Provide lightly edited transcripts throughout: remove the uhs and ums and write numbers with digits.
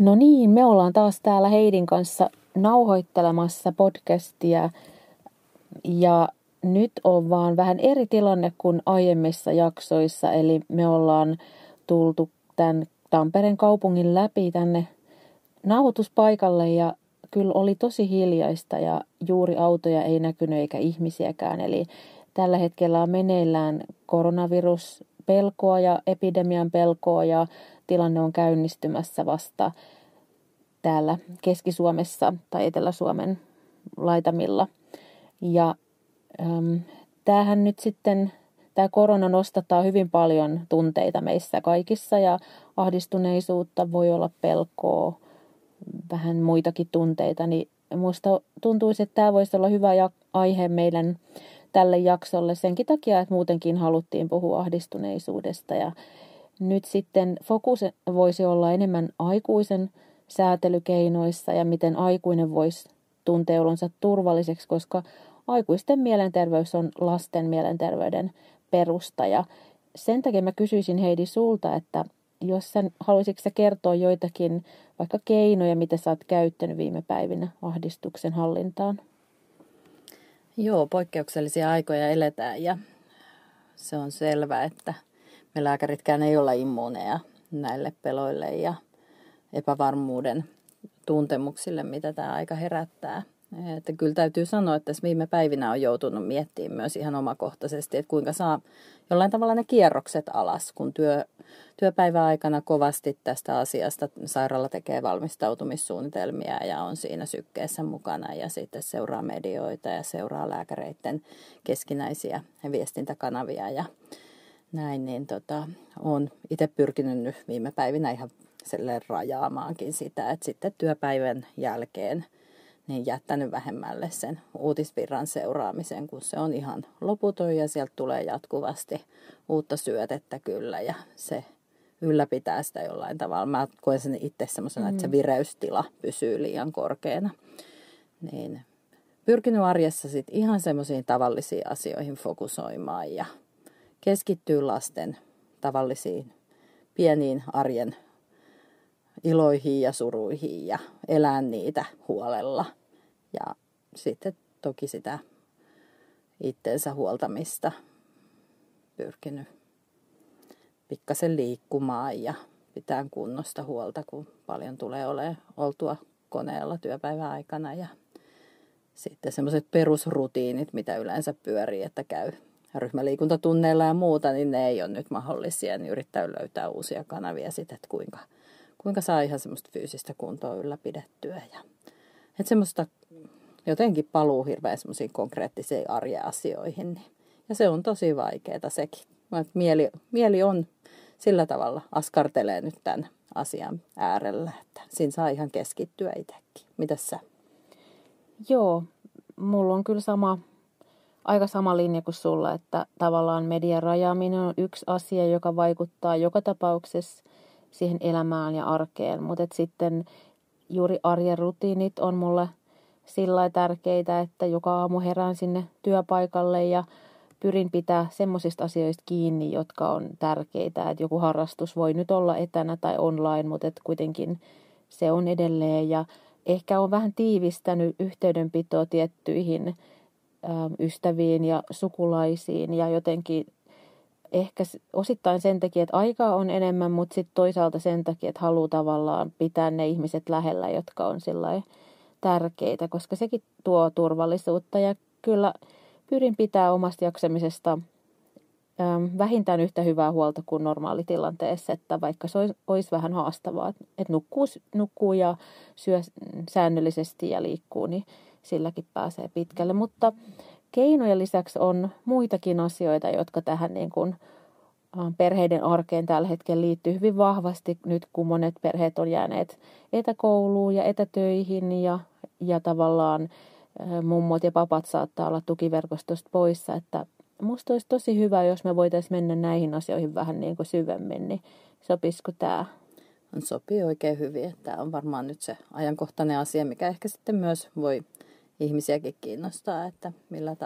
No niin, me ollaan taas täällä Heidin kanssa nauhoittelemassa podcastia ja nyt on vaan vähän eri tilanne kuin aiemmissa jaksoissa, eli me ollaan tultu tämän Tampereen kaupungin läpi tänne nauhoituspaikalle ja kyllä oli tosi hiljaista ja juuri autoja ei näkynyt eikä ihmisiäkään, eli tällä hetkellä on meneillään koronaviruspelkoa ja epidemian pelkoa ja tilanne on käynnistymässä vasta täällä Keski-Suomessa tai Etelä-Suomen laitamilla. Ja tämähän nyt sitten, tämä korona nostattaa hyvin paljon tunteita meissä kaikissa ja ahdistuneisuutta, voi olla pelkoa, vähän muitakin tunteita. Niin minusta tuntuisi, että tämä voisi olla hyvä aihe meidän tälle jaksolle senkin takia, että muutenkin haluttiin puhua ahdistuneisuudesta ja nyt sitten fokus voisi olla enemmän aikuisen säätelykeinoissa ja miten aikuinen voisi tuntea olonsa turvalliseksi, koska aikuisten mielenterveys on lasten mielenterveyden perusta. Ja sen takia mä kysyisin Heidi sulta, että jos sä haluaisitko sä kertoa joitakin vaikka keinoja, mitä sä oot käyttänyt viime päivinä ahdistuksen hallintaan? Joo, poikkeuksellisia aikoja eletään ja se on selvää, että me lääkäritkään ei olla immuuneja näille peloille ja epävarmuuden tuntemuksille, mitä tämä aika herättää. Että kyllä täytyy sanoa, että tässä viime päivinä on joutunut miettimään myös ihan omakohtaisesti, että kuinka saa jollain tavalla ne kierrokset alas, kun työpäivän aikana kovasti tästä asiasta sairaala tekee valmistautumissuunnitelmia ja on siinä sykkeessä mukana ja sitten seuraa medioita ja seuraa lääkäreiden keskinäisiä viestintäkanavia ja näin, niin olen itse pyrkinyt nyt viime päivinä ihan rajaamaankin sitä, että sitten työpäivän jälkeen niin jättänyt vähemmälle sen uutisvirran seuraamisen, kun se on ihan loputon ja sieltä tulee jatkuvasti uutta syötettä kyllä ja se ylläpitää sitä jollain tavalla. Mä koen sen itse semmoisena, että se vireystila pysyy liian korkeana. Niin pyrkinyt arjessa sitten ihan semmoisiin tavallisiin asioihin fokusoimaan ja keskittyy lasten tavallisiin pieniin arjen iloihin ja suruihin ja elää niitä huolella. Ja sitten toki sitä itsensä huoltamista pyrkinyt pikkasen liikkumaan ja pitää kunnosta huolta, kun paljon tulee oltua koneella työpäivän aikana. Ja sitten semmoiset perusrutiinit, mitä yleensä pyörii, että käy ryhmäliikuntatunneilla ja muuta, niin ne ei ole nyt mahdollisia, niin yrittää löytää uusia kanavia sitten, että kuinka saa ihan semmoista fyysistä kuntoa ylläpidettyä. Ja, että semmoista jotenkin paluu hirveän semmoisiin konkreettisiin arjen asioihin. Niin. Ja se on tosi vaikeaa sekin. Mieli on sillä tavalla, askartelee nyt tämän asian äärellä, että siinä saa ihan keskittyä itsekin. Mitäs sä? Joo, mulla on kyllä aika sama linja kuin sulla, että tavallaan median rajaaminen on yksi asia, joka vaikuttaa joka tapauksessa siihen elämään ja arkeen. Mutta sitten juuri arjen rutiinit on mulle sillä tärkeitä, että joka aamu herään sinne työpaikalle ja pyrin pitää semmoisista asioista kiinni, jotka on tärkeitä. Et joku harrastus voi nyt olla etänä tai online, mutta et kuitenkin se on edelleen. Ja ehkä on vähän tiivistänyt yhteydenpitoa tiettyihin ystäviin ja sukulaisiin ja jotenkin ehkä osittain sen takia, että aikaa on enemmän, mutta sitten toisaalta sen takia, että haluaa tavallaan pitää ne ihmiset lähellä, jotka on sillai tärkeitä, koska sekin tuo turvallisuutta ja kyllä pyrin pitää omasta jaksamisesta vähintään yhtä hyvää huolta kuin normaalitilanteessa, että vaikka se olisi vähän haastavaa, että nukkuu ja syö säännöllisesti ja liikkuu, niin silläkin pääsee pitkälle, mutta keinojen lisäksi on muitakin asioita, jotka tähän niin kuin perheiden arkeen tällä hetkellä liittyy hyvin vahvasti nyt, kun monet perheet on jääneet etäkouluun ja etätöihin ja tavallaan mummot ja papat saattaa olla tukiverkostosta poissa, että musta olisi tosi hyvä, jos me voitaisiin mennä näihin asioihin vähän niin kuin syvemmin, niin sopisiko tämä? Sopii oikein hyvin. Tämä on varmaan nyt se ajankohtainen asia, mikä ehkä sitten myös voi ihmisiäkin kiinnostaa, että millä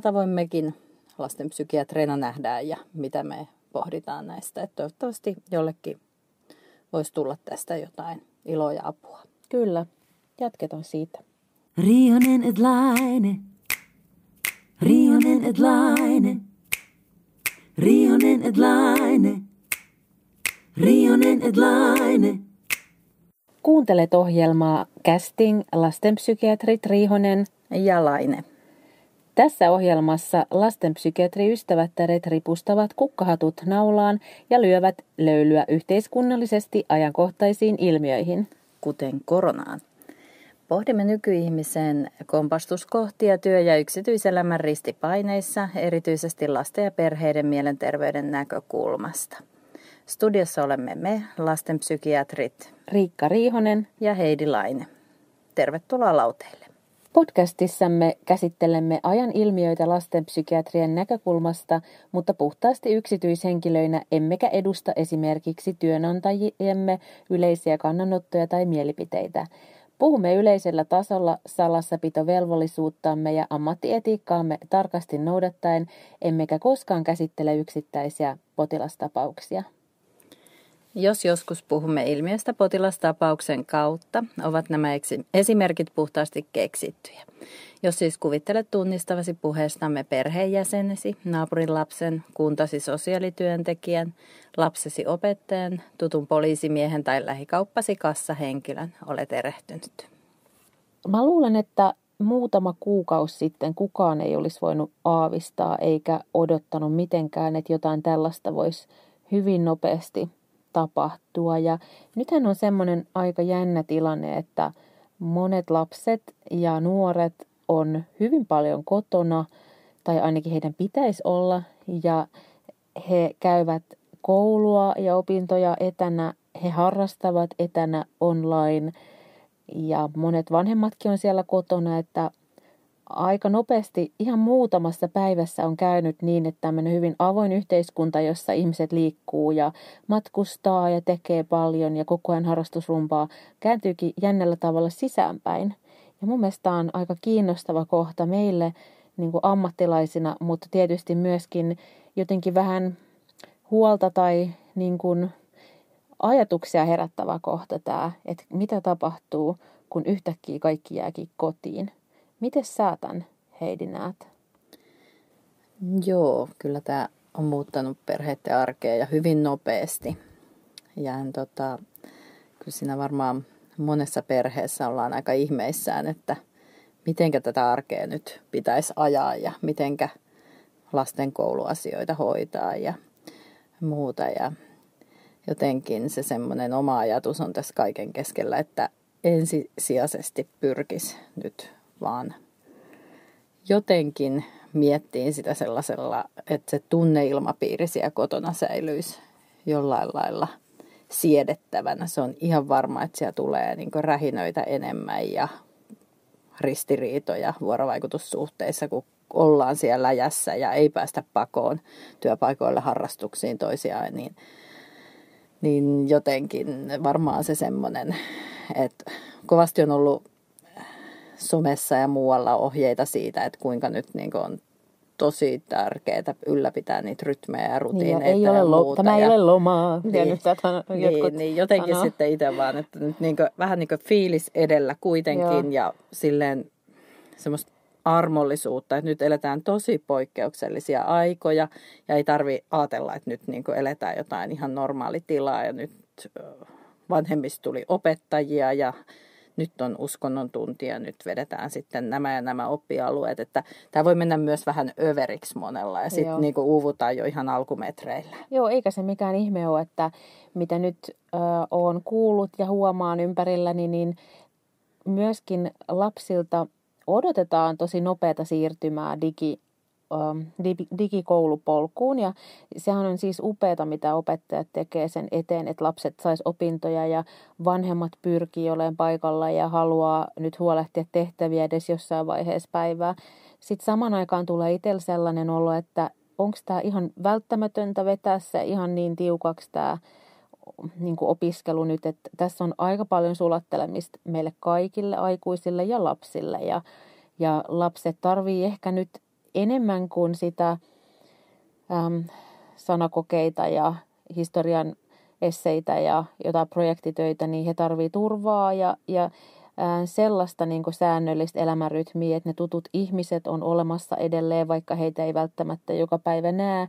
tavoin mekin lastenpsykiatreina nähdään ja mitä me pohditaan näistä. Että toivottavasti jollekin voisi tulla tästä jotain iloa ja apua. Kyllä, jatketaan siitä. Riihonen et Laine, Riihonen et Laine, Riihonen et Laine, Riihonen et Laine. Kuuntelet ohjelmaa Casting, lastenpsykiatrit Riihonen ja Laine. Tässä ohjelmassa lastenpsykiatriystävättäret ripustavat kukkahatut naulaan ja lyövät löylyä yhteiskunnallisesti ajankohtaisiin ilmiöihin, kuten koronaan. Pohdimme nykyihmisen kompastuskohtia työ- ja yksityiselämän ristipaineissa, erityisesti lasten ja perheiden mielenterveyden näkökulmasta. Studiossa olemme me, lastenpsykiatrit Riikka Riihonen ja Heidi Laine. Tervetuloa lauteille. Podcastissamme käsittelemme ajan ilmiöitä lastenpsykiatrien näkökulmasta, mutta puhtaasti yksityishenkilöinä emmekä edusta esimerkiksi työnantajiemme yleisiä kannanottoja tai mielipiteitä. Puhumme yleisellä tasolla salassapitovelvollisuuttamme ja ammattietiikkaamme tarkasti noudattaen, emmekä koskaan käsittele yksittäisiä potilastapauksia. Jos joskus puhumme ilmiöstä potilastapauksen kautta, ovat nämä esimerkit puhtaasti keksittyjä. Jos siis kuvittelet tunnistavasi puheestamme perheenjäsenesi, naapurin lapsen, kuntasi sosiaalityöntekijän, lapsesi opettajan, tutun poliisimiehen tai lähikauppasi kassahenkilön, olet erehtynyt. Mä luulen, että muutama kuukausi sitten kukaan ei olisi voinut aavistaa eikä odottanut mitenkään, että jotain tällaista voisi hyvin nopeasti tapahtua. Ja nythän on semmoinen aika jännä tilanne, että monet lapset ja nuoret on hyvin paljon kotona, tai ainakin heidän pitäisi olla, ja he käyvät koulua ja opintoja etänä, he harrastavat etänä online, ja monet vanhemmatkin on siellä kotona, että aika nopeasti ihan muutamassa päivässä on käynyt niin, että tämmöinen hyvin avoin yhteiskunta, jossa ihmiset liikkuu ja matkustaa ja tekee paljon ja koko ajan harrastusrumpaa, kääntyykin jännällä tavalla sisäänpäin. Ja mun mielestä on aika kiinnostava kohta meille niin kuin ammattilaisina, mutta tietysti myöskin jotenkin vähän huolta tai niin kuin ajatuksia herättävä kohta tämä, että mitä tapahtuu, kun yhtäkkiä kaikki jääkin kotiin. Miten sä tämän, Heidi, näet? Joo, kyllä tämä on muuttanut perheiden arkea ja hyvin nopeasti. Ja kyllä siinä varmaan monessa perheessä ollaan aika ihmeissään, että mitenkä tätä arkea nyt pitäisi ajaa ja mitenkä lasten kouluasioita hoitaa ja muuta. Ja jotenkin se semmoinen oma ajatus on tässä kaiken keskellä, että ensisijaisesti pyrkisi nyt vaan jotenkin miettiin sitä sellaisella, että se tunneilmapiiri siellä kotona säilyisi jollain lailla siedettävänä. Se on ihan varma, että siellä tulee niin kuin rähinöitä enemmän ja ristiriitoja vuorovaikutussuhteissa, kun ollaan siellä läjässä ja ei päästä pakoon työpaikoilla harrastuksiin toisiaan. Niin jotenkin varmaan se semmoinen, että kovasti on ollut somessa ja muualla ohjeita siitä, että kuinka nyt niin on tosi tärkeää ylläpitää niitä rytmejä ja rutiineita niin, ja muuta. Tämä ei ole lomaa. Jotenkin sanoo. Sitten itse vaan, että nyt niin kuin, vähän niin kuin fiilis edellä kuitenkin ja silleen semmoista armollisuutta, että nyt eletään tosi poikkeuksellisia aikoja ja ei tarvitse ajatella, että nyt niin kuin eletään jotain ihan normaalitilaa ja nyt vanhemmista tuli opettajia ja nyt on uskonnon tuntia, nyt vedetään sitten nämä ja nämä oppialueet. Että tämä voi mennä myös vähän överiksi monella ja sitten niinku uuvutaan jo ihan alkumetreillä. Joo, eikä se mikään ihme ole, että mitä nyt olen kuullut ja huomaan ympärilläni, niin myöskin lapsilta odotetaan tosi nopeata siirtymää digikoulupolkuun. Ja sehän on siis upeata, mitä opettajat tekee sen eteen, että lapset sais opintoja ja vanhemmat pyrkii olemaan paikalla ja haluaa nyt huolehtia tehtäviä edes jossain vaiheessa päivää. Sitten saman aikaan tulee itsellä sellainen olo, että onko tämä ihan välttämätöntä vetää se ihan niin tiukaksi tämä niin kuin opiskelu nyt, että tässä on aika paljon sulattelemista meille kaikille aikuisille ja lapsille ja lapset tarvii ehkä nyt enemmän kuin sitä sanakokeita ja historian esseitä ja jotain projektitöitä, niin he tarvitsevat turvaa ja sellaista niin kuin säännöllistä elämänrytmiä, että ne tutut ihmiset on olemassa edelleen, vaikka heitä ei välttämättä joka päivä näe.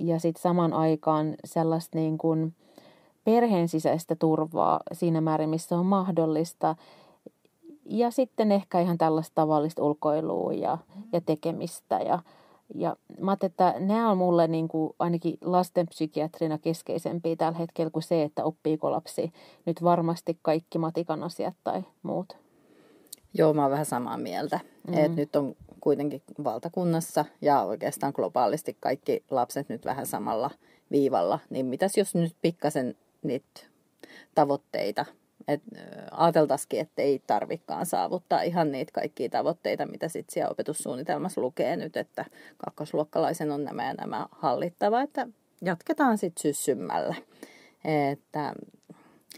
Ja sitten saman aikaan sellaista niin kuin perheen sisäistä turvaa siinä määrin, missä on mahdollista. Ja sitten ehkä ihan tällaista tavallista ulkoilua ja tekemistä. Ja mä ajattelin, että nämä on mulle niin kuin ainakin lastenpsykiatrina keskeisempiä tällä hetkellä kuin se, että oppiiko lapsi nyt varmasti kaikki matikan asiat tai muut. Joo, mä oon vähän samaa mieltä. Mm-hmm. Et nyt on kuitenkin valtakunnassa ja oikeastaan globaalisti kaikki lapset nyt vähän samalla viivalla. Niin mitäs jos nyt pikkasen niitä tavoitteita, että ajateltaisikin, että ei tarvitsekaan saavuttaa ihan niitä kaikkia tavoitteita, mitä sitten siellä opetussuunnitelmassa lukee nyt, että kakkosluokkalaisen on nämä ja nämä hallittava, että jatketaan sitten syssymmällä. Että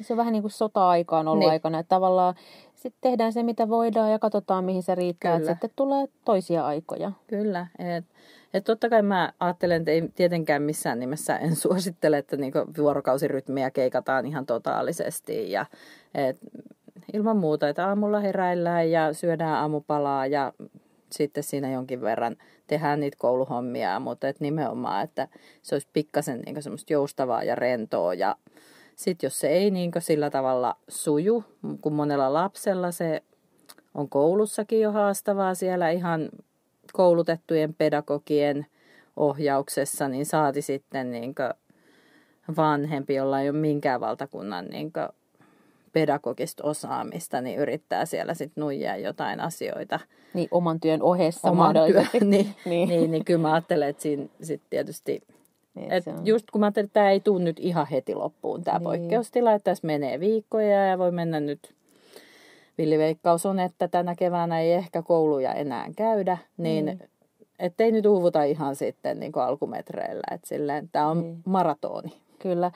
se on vähän niin kuin sota-aikaan ollut niin. Aikana, että tavallaan sitten tehdään se, mitä voidaan ja katsotaan, mihin se riittää, että sitten tulee toisia aikoja. Kyllä, että totta kai mä ajattelen, että ei tietenkään missään nimessä en suosittele, että niinku vuorokausirytmiä keikataan ihan totaalisesti ja ilman muuta, että aamulla heräillään ja syödään aamupalaa ja sitten siinä jonkin verran tehdään niitä kouluhommia, mutta et nimenomaan, että se olisi pikkasen niinku semmoista joustavaa ja rentoa ja sitten jos se ei niin sillä tavalla suju, kun monella lapsella se on koulussakin jo haastavaa siellä ihan koulutettujen pedagogien ohjauksessa, niin saati sitten niin vanhempi, jolla ei ole minkään valtakunnan niin pedagogista osaamista, niin yrittää siellä sitten nuijaa jotain asioita. Niin oman työn ohessa mahdollisesti. Niin kyllä mä ajattelen, että siinä sitten tietysti... Että just kun mä ajattelin, että tämä ei tule nyt ihan heti loppuun tämä poikkeustila, että tässä menee viikkoja ja voi mennä nyt, villiveikkaus on, että tänä keväänä ei ehkä kouluja enää käydä, niin ettei nyt uuvuta ihan sitten niin kuin alkumetreillä, että silleen tämä on maratoni. Kyllä,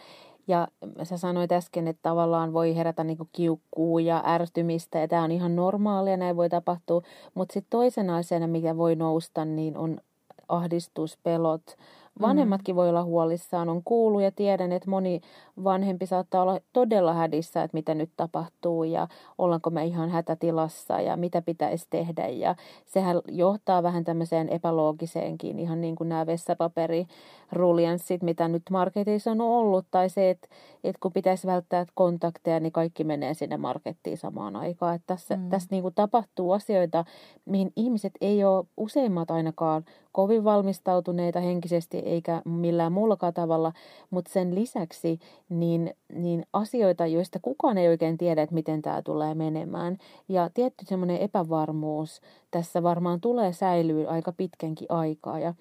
ja sä sanoit äsken, että tavallaan voi herätä niin kuin kiukkuu ja ärtymistä ja tämä on ihan normaalia, näin voi tapahtua, mutta sitten toisena asiana, mikä voi nousta, niin on ahdistus, pelot. Vanhemmatkin voi olla huolissaan, on kuullut ja tiedän, että moni vanhempi saattaa olla todella hädissä, että mitä nyt tapahtuu ja ollaanko me ihan hätätilassa ja mitä pitäisi tehdä. Ja sehän johtaa vähän tämmöiseen epäloogiseenkin, ihan niin kuin nämä vessapaperirulianssit, mitä nyt marketeissa on ollut. Tai se, että kun pitäisi välttää kontakteja, niin kaikki menee sinne markettiin samaan aikaan. Että tässä niin kuin tapahtuu asioita, mihin ihmiset ei ole useimmat ainakaan kovin valmistautuneita henkisesti eikä millään muullakaan tavalla, mutta sen lisäksi niin asioita, joista kukaan ei oikein tiedä, että miten tämä tulee menemään. Ja tietty semmoinen epävarmuus tässä varmaan tulee säilyä aika pitkänkin aikaa. Ja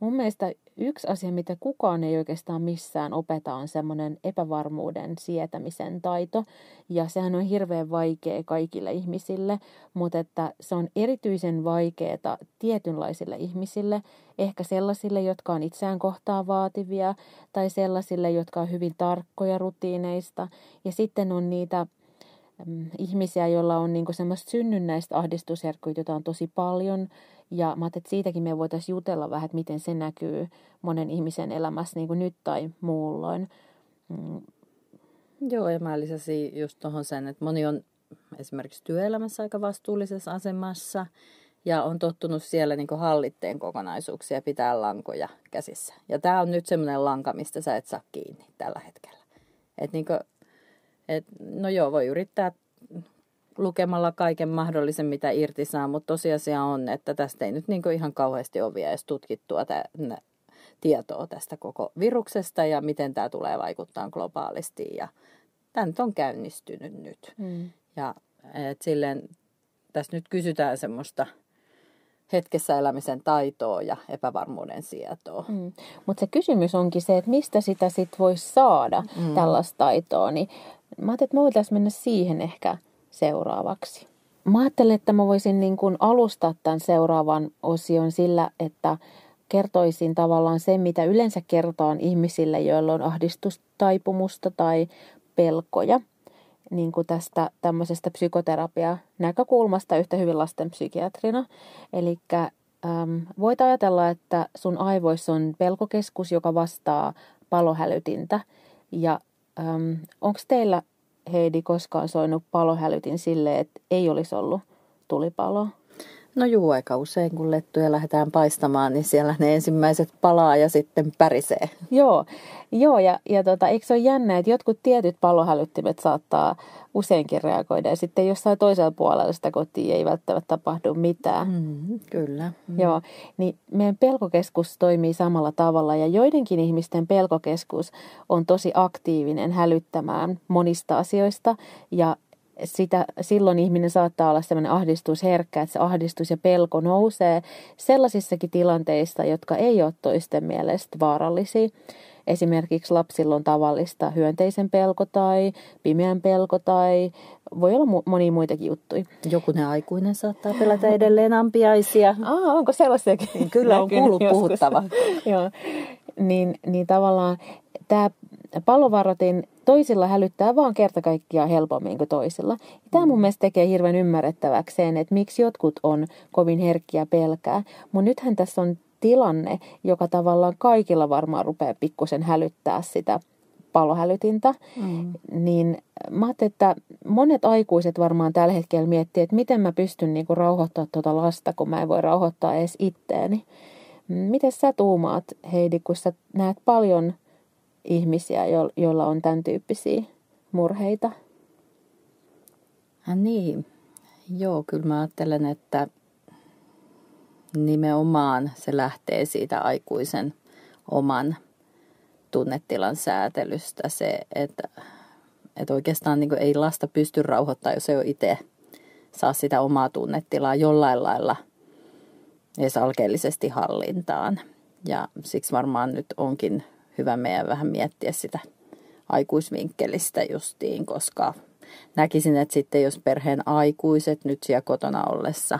mun mielestä yksi asia, mitä kukaan ei oikeastaan missään opeta, on semmoinen epävarmuuden sietämisen taito. Ja sehän on hirveän vaikea kaikille ihmisille, mutta että se on erityisen vaikeaa tietynlaisille ihmisille. Ehkä sellaisille, jotka on itseään kohtaan vaativia tai sellaisille, jotka on hyvin tarkkoja rutiineista. Ja sitten on niitä ihmisiä, joilla on niinku semmoista synnynnäistä ahdistusherkkyyttä, jota on tosi paljon. Ja mä ajattelin, että siitäkin me voitaisiin jutella vähän, että miten se näkyy monen ihmisen elämässä niin kuin nyt tai muulloin. Joo, ja mä lisäsin just tuohon sen, että moni on esimerkiksi työelämässä aika vastuullisessa asemassa ja on tottunut siellä niin kuin hallitteen kokonaisuuksia pitää lankoja käsissä. Ja tää on nyt semmoinen lanka, mistä sä et saa kiinni tällä hetkellä. Että niin kuin, no joo, voi yrittää lukemalla kaiken mahdollisen, mitä irti saa, mutta tosiasia on, että tästä ei nyt niin kuin ihan kauheasti ole vielä edes tutkittua tietoa tästä koko viruksesta ja miten tämä tulee vaikuttaa globaalisti. Ja tämä nyt on käynnistynyt nyt. Ja silleen tässä nyt kysytään semmoista hetkessä elämisen taitoa ja epävarmuuden sietoa. Mutta se kysymys onkin se, että mistä sitä sitten voisi saada tällaista taitoa. Niin mä ajattelin, että me voitaisiin mennä siihen ehkä seuraavaksi. Mä ajattelin, että mä voisin niin kuin alustaa tämän seuraavan osion sillä, että kertoisin tavallaan sen, mitä yleensä kertaan ihmisille, joilla on ahdistustaipumusta tai pelkoja. Niin kuin tästä tämmöisestä psykoterapianäkökulmasta yhtä hyvin lastenpsykiatrina. Eli voit ajatella, että sun aivoissa on pelkokeskus, joka vastaa palohälytintä. Ja onko teillä, Heidi, koskaan soinut palohälytin silleen, että ei olisi ollut tulipaloa? No juu, aika usein kun lettuja lähdetään paistamaan, niin siellä ne ensimmäiset palaa ja sitten pärisee. Joo ja eikö se ole jännä, että jotkut tietyt palohälyttimet saattaa useinkin reagoida ja sitten jossain toisella puolella sitä kotiin ei välttämättä tapahdu mitään. Kyllä. Joo, niin meidän pelkokeskus toimii samalla tavalla ja joidenkin ihmisten pelkokeskus on tosi aktiivinen hälyttämään monista asioista ja silloin ihminen saattaa olla sellainen ahdistusherkkä, että se ahdistus ja pelko nousee sellaisissakin tilanteissa, jotka ei ole toisten mielestä vaarallisia. Esimerkiksi lapsilla on tavallista hyönteisen pelko tai pimeän pelko tai voi olla monia muitakin juttuja. Jokunen aikuinen saattaa pelätä edelleen ampiaisia. Onko sellaisiakin? Kyllä on kuullut puhuttava. Joo. Niin tavallaan tämä palovaroitin toisilla hälyttää vaan kerta kaikkiaan helpommin kuin toisilla. Tämä mun mielestä tekee hirveän ymmärrettäväksi sen, että miksi jotkut on kovin herkkiä pelkää. Mutta nythän tässä on tilanne, joka tavallaan kaikilla varmaan rupeaa pikkusen hälyttää sitä palohälytintä. Niin mä ajattelin, että monet aikuiset varmaan tällä hetkellä miettii, että miten mä pystyn niinku rauhoittamaan tuota lasta, kun mä en voi rauhoittaa edes itteeni. Miten sä tuumaat, Heidi, kun sä näet paljon ihmisiä, joilla on tämän tyyppisiä murheita? Niin, joo, kyllä mä ajattelen, että nimenomaan se lähtee siitä aikuisen oman tunnetilan säätelystä. Se, että oikeastaan niin kuin ei lasta pysty rauhoittamaan, jos ei ole itse saa sitä omaa tunnetilaa jollain lailla edes alkeellisesti hallintaan. Ja siksi varmaan nyt onkin hyvä meidän vähän miettiä sitä aikuisvinkkelistä justiin, koska näkisin, että sitten jos perheen aikuiset nyt siellä kotona ollessa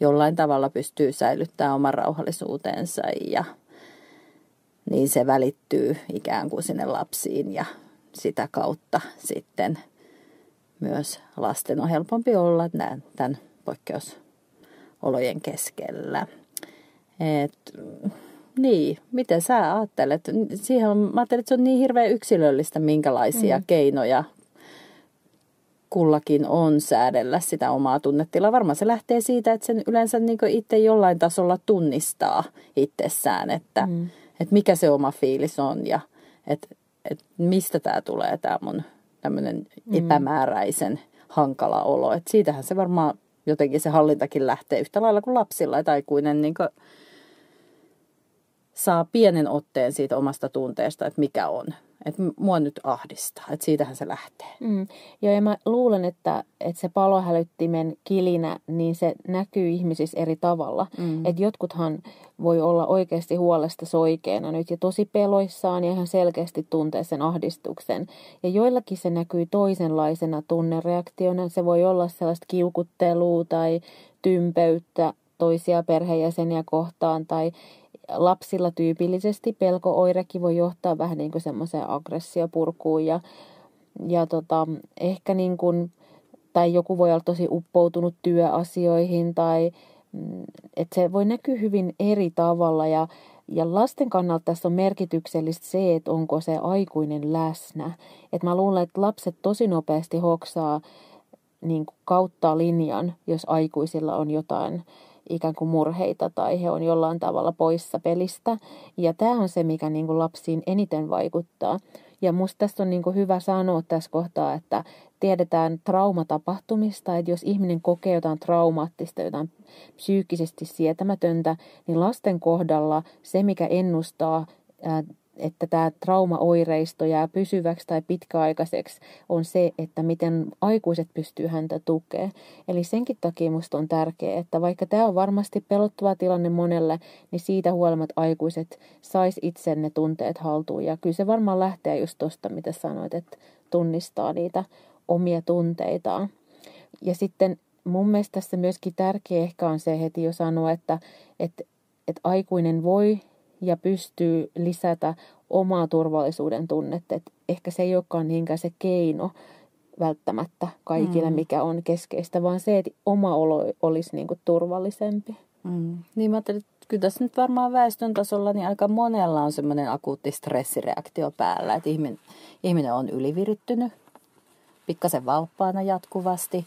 jollain tavalla pystyy säilyttämään oman rauhallisuutensa ja niin se välittyy ikään kuin sinne lapsiin ja sitä kautta sitten myös lasten on helpompi olla tämän poikkeusolojen keskellä. Niin, miten sä ajattelet? Mä ajattelin, että se on niin hirveän yksilöllistä, minkälaisia keinoja kullakin on säädellä sitä omaa tunnetilaa. Varmaan se lähtee siitä, että sen yleensä niin kuin itse jollain tasolla tunnistaa itsessään, että mikä se oma fiilis on ja että mistä tämä tulee, tämä mun tämmöinen epämääräisen hankala olo. Että siitähän se varmaan jotenkin se hallintakin lähtee yhtä lailla kuin lapsilla, että aikuinen niin kuin saa pienen otteen siitä omasta tunteesta, että mikä on. Että mua nyt ahdistaa, että siitähän se lähtee. Joo, ja mä luulen, että se palohälyttimen kilinä, niin se näkyy ihmisissä eri tavalla. Että jotkuthan voi olla oikeasti huolesta soikeena nyt ja tosi peloissaan ja ihan selkeästi tuntee sen ahdistuksen. Ja joillakin se näkyy toisenlaisena tunnereaktiona. Se voi olla sellaista kiukuttelua tai tympeyttä toisia perheenjäseniä kohtaan tai lapsilla tyypillisesti pelko-oirekin voi johtaa vähän niin kuin semmoiseen aggressiopurkuun ja ehkä niin kuin, tai joku voi olla tosi uppoutunut työasioihin tai että se voi näkyä hyvin eri tavalla ja lasten kannalta tässä on merkityksellistä se, että onko se aikuinen läsnä. Että mä luulen, että lapset tosi nopeasti hoksaa niin kuin kautta linjan, jos aikuisilla on jotain ikään kuin murheita tai he on jollain tavalla poissa pelistä. Ja tämä on se, mikä niin kuin lapsiin eniten vaikuttaa. Ja musta tässä on niin kuin hyvä sanoa tässä kohtaa, että tiedetään traumatapahtumista, että jos ihminen kokee jotain traumaattista, jotain psyykkisesti sietämätöntä, niin lasten kohdalla se, mikä ennustaa, että tämä traumaoireisto jää pysyväksi tai pitkäaikaiseksi, on se, että miten aikuiset pystyy häntä tukemaan. Eli senkin takia musta on tärkeää, että vaikka tämä on varmasti pelottava tilanne monelle, niin siitä huolimatta aikuiset sais itse ne tunteet haltuun. Ja kyllä se varmaan lähtee just tuosta, mitä sanoit, että tunnistaa niitä omia tunteitaan. Ja sitten mun mielestä tässä myöskin tärkeä ehkä on se heti jo sanoa, että aikuinen voi ja pystyy lisätä omaa turvallisuuden tunnetta. Et ehkä se ei olekaan niinkään se keino välttämättä kaikille, mikä on keskeistä, vaan se, että oma olo olisi niinku turvallisempi. Niin mä ajattelin, että kyllä tässä nyt varmaan väestön tasolla niin aika monella on semmoinen akuutti stressireaktio päällä, että ihminen on ylivirittynyt, pikkasen valppaana jatkuvasti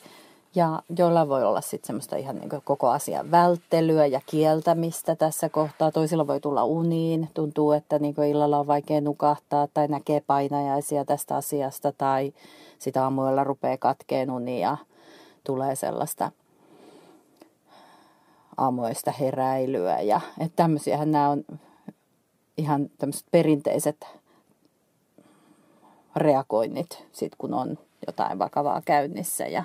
ja joilla voi olla sitten semmoista ihan niin kuin koko asian välttelyä ja kieltämistä tässä kohtaa. Toisilla voi tulla uniin, tuntuu, että niin kuin illalla on vaikea nukahtaa tai näkee painajaisia tästä asiasta tai sitä aamuilla rupeaa katkeen uniin ja tulee sellaista aamuista heräilyä ja että tämmöisiähän nämä on ihan tämmöiset perinteiset reagoinnit sit kun on jotain vakavaa käynnissä ja